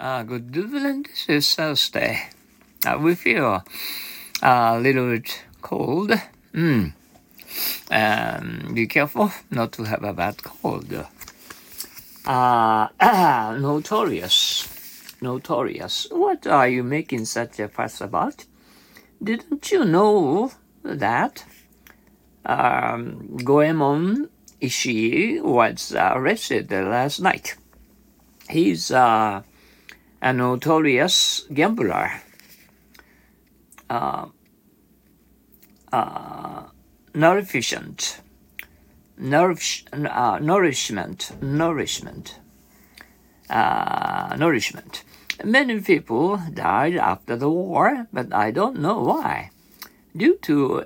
Good evening, this is Thursday. We feel a little bit cold. Be careful not to have a bad cold. Notorious. What are you making such a fuss about? Didn't you know that Goemon Ishii was arrested last night? He's a notorious gambler. Nourishment. Many people died after the war, but I don't know why. Due to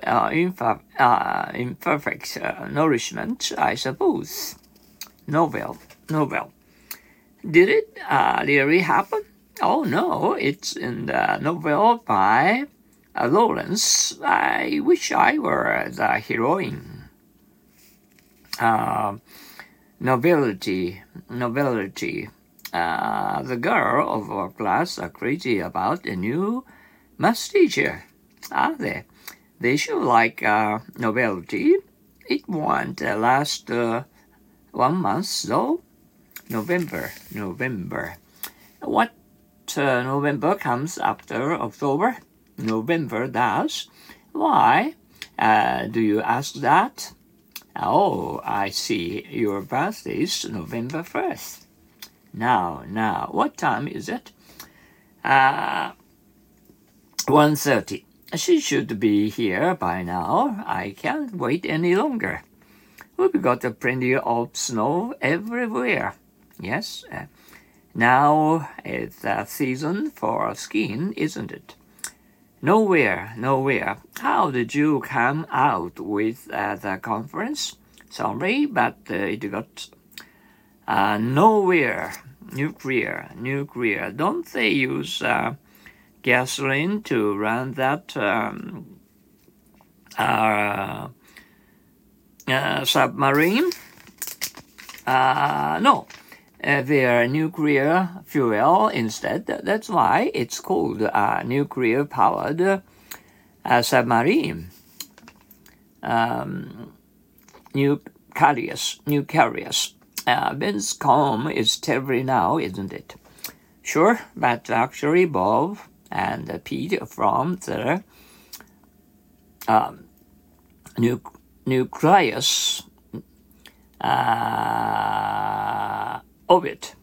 imperfect nourishment, I suppose. Novel. Did it really happen? Oh no, it's in the novel by Lawrence. I wish I were the heroine. Novelty. The girl of our class are crazy about a new math teacher, are they? They should like novelty. It won't last 1 month though. November. What November comes after October? November does. Why do you ask that? Oh, I see. Your birthday is November 1st. Now, what time is it? 1:30. She should be here by now. I can't wait any longer. We've got plenty of snow everywhere. Yes, now it's the season for skiing, isn't it? Nowhere. How did you come out with the conference? Sorry, but it got nowhere. Nuclear. Don't they use gasoline to run that submarine? No. They're nuclear fuel instead. That's why it's called a nuclear-powered submarine. New carriers. Ben's calm is terribly now, isn't it? Sure, but actually Bob and Pete from the nucleus orbit.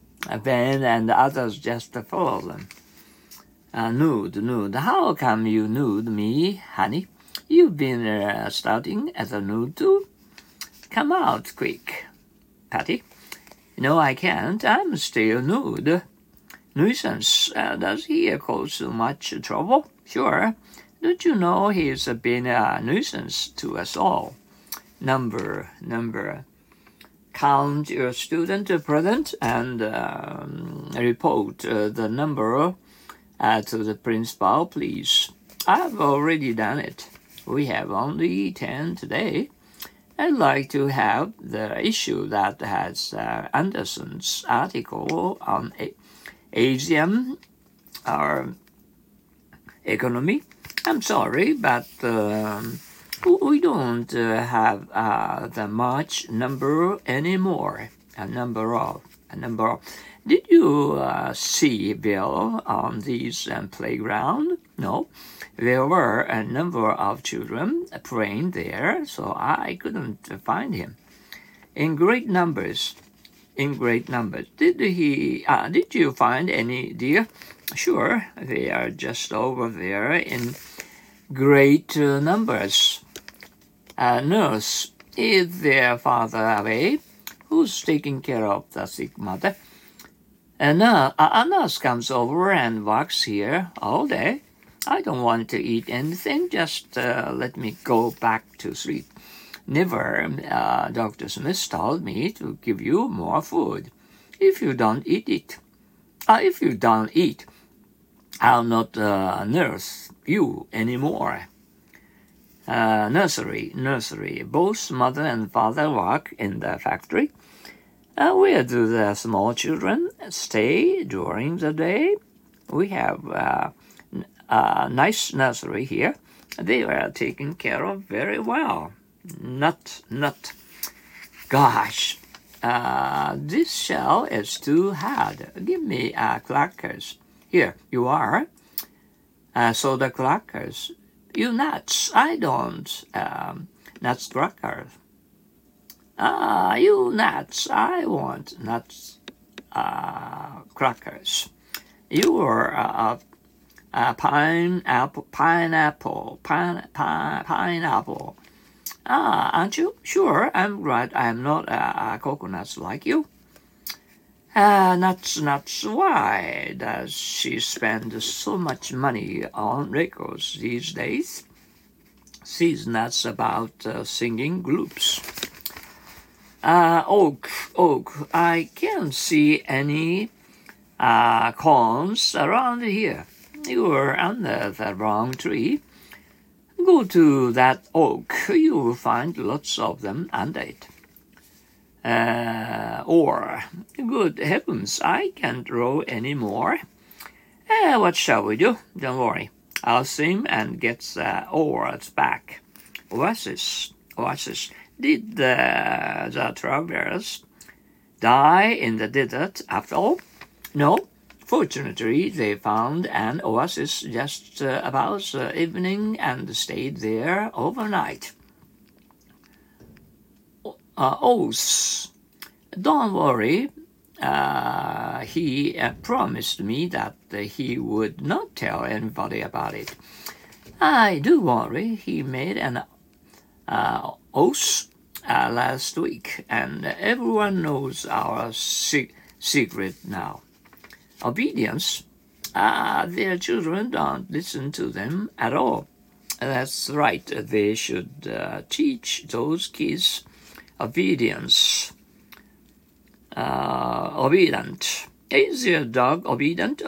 Ben and others just follow them. Nude. How come you nude me, honey? You've been starting as a nude too? Come out quick, Patty. No, I can't. I'm still nude. Nuisance. Does he cause much trouble? Sure. Don't you know he's been a nuisance to us all? Number. Count your student present and report the number to the principal, please. I've already done it. We have only 10 today. I'd like to have the issue that has Anderson's article on Asian economy. I'm sorry, but we don't have the March number anymore. A number of. Did you see Bill on this playground? No. There were a number of children playing there, so I couldn't find him. In great numbers. Did you find any deer? Sure, they are just over there in great numbers. Nurse, is their father away? Who's taking care of the sick mother? A nurse comes over and works here all day. I don't want to eat anything. Just let me go back to sleep. Never, Dr. Smith told me to give you more food. If you don't eat, I'll not nurse you anymore. Nursery. Both mother and father work in the factory. Where do the small children stay during the day? We have a nice nursery here. They are taken care of very well. Gosh, this shell is too hard. Give me crackers. Here you are. Soda crackers. You nuts. I don't. Nuts crackers.You nuts. I want nuts crackers. You are pineapple. Aren't you? Sure, I'm glad I'm not coconuts like you. Nuts. Why does she spend so much money on records these days? She's nuts about singing groups.Oak, I can't see any cones around here. You are under the wrong tree. Go to that oak. You will find lots of them under it. Or, good heavens, I can't row anymore. What shall we do? Don't worry. I'll swim and get the oars back. Oasis.Did the travelers die in the desert after all? No. Fortunately, they found an oasis just about the evening and stayed there overnight. Oath. Don't worry. He promised me that he would not tell anybody about it. I do worry. He made an oath last week, and everyone knows our secret now. Obedience? Their children don't listen to them at all. That's right. They should teach those kids obedience. Obedient. Is your dog obedient?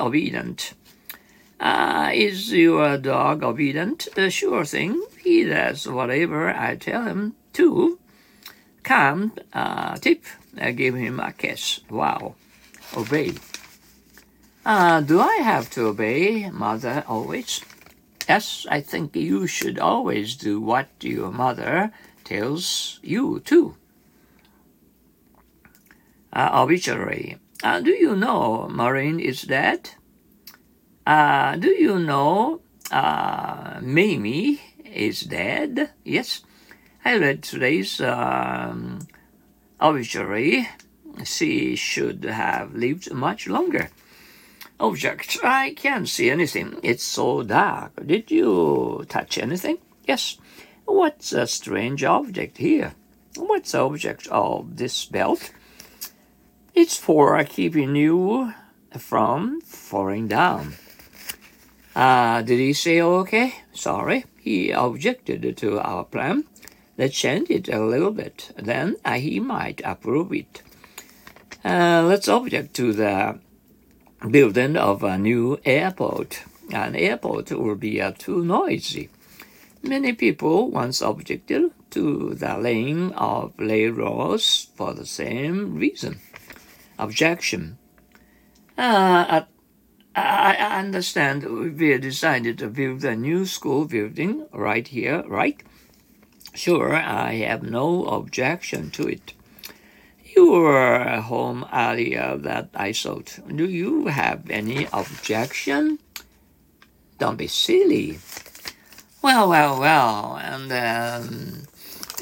Is your dog obedient? Sure thing.He does whatever I tell him to. Come, tip. Give him a kiss. Wow. Obey. Do I have to obey mother always? Yes, I think you should always do what your mother tells you to. Obituary. Do you know Maureen is dead? Do you know Mamie?Is dead. Yes, I read today's obituary. She should have lived much longer. Object. I can't see anything. It's so dark. Did you touch anything? Yes. What's a strange object here? What's the object of this belt? It's for keeping you from falling down. Did he say okay? Sorry.He objected to our plan. Let's change it a little bit. Then he might approve it. Let's object to the building of a new airport. An airport will be too noisy. Many people once objected to the laying of railroads for the same reason. Objection. I understand we decided to build a new school building right here, right? Sure, I have no objection to it. You were home earlier than I thought. Do you have any objection? Don't be silly. Well, and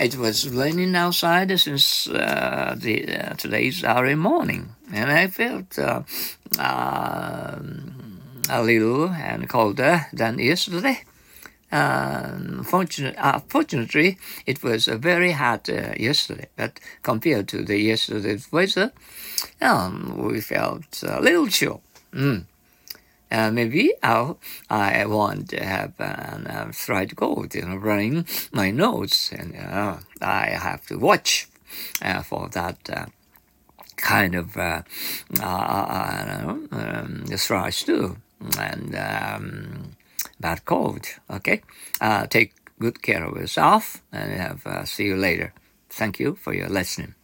it was raining outside since today's early morning, and I felt...a little and colder than yesterday. Fortunately, it was very hot yesterday, but compared to the yesterday's weather, we felt a little chill. Maybe I won't have a fried cold running my nose, and I have to watch for that kind of thrush too, and bad cold. Okay, take good care of yourself, and see you later. Thank you for your listening.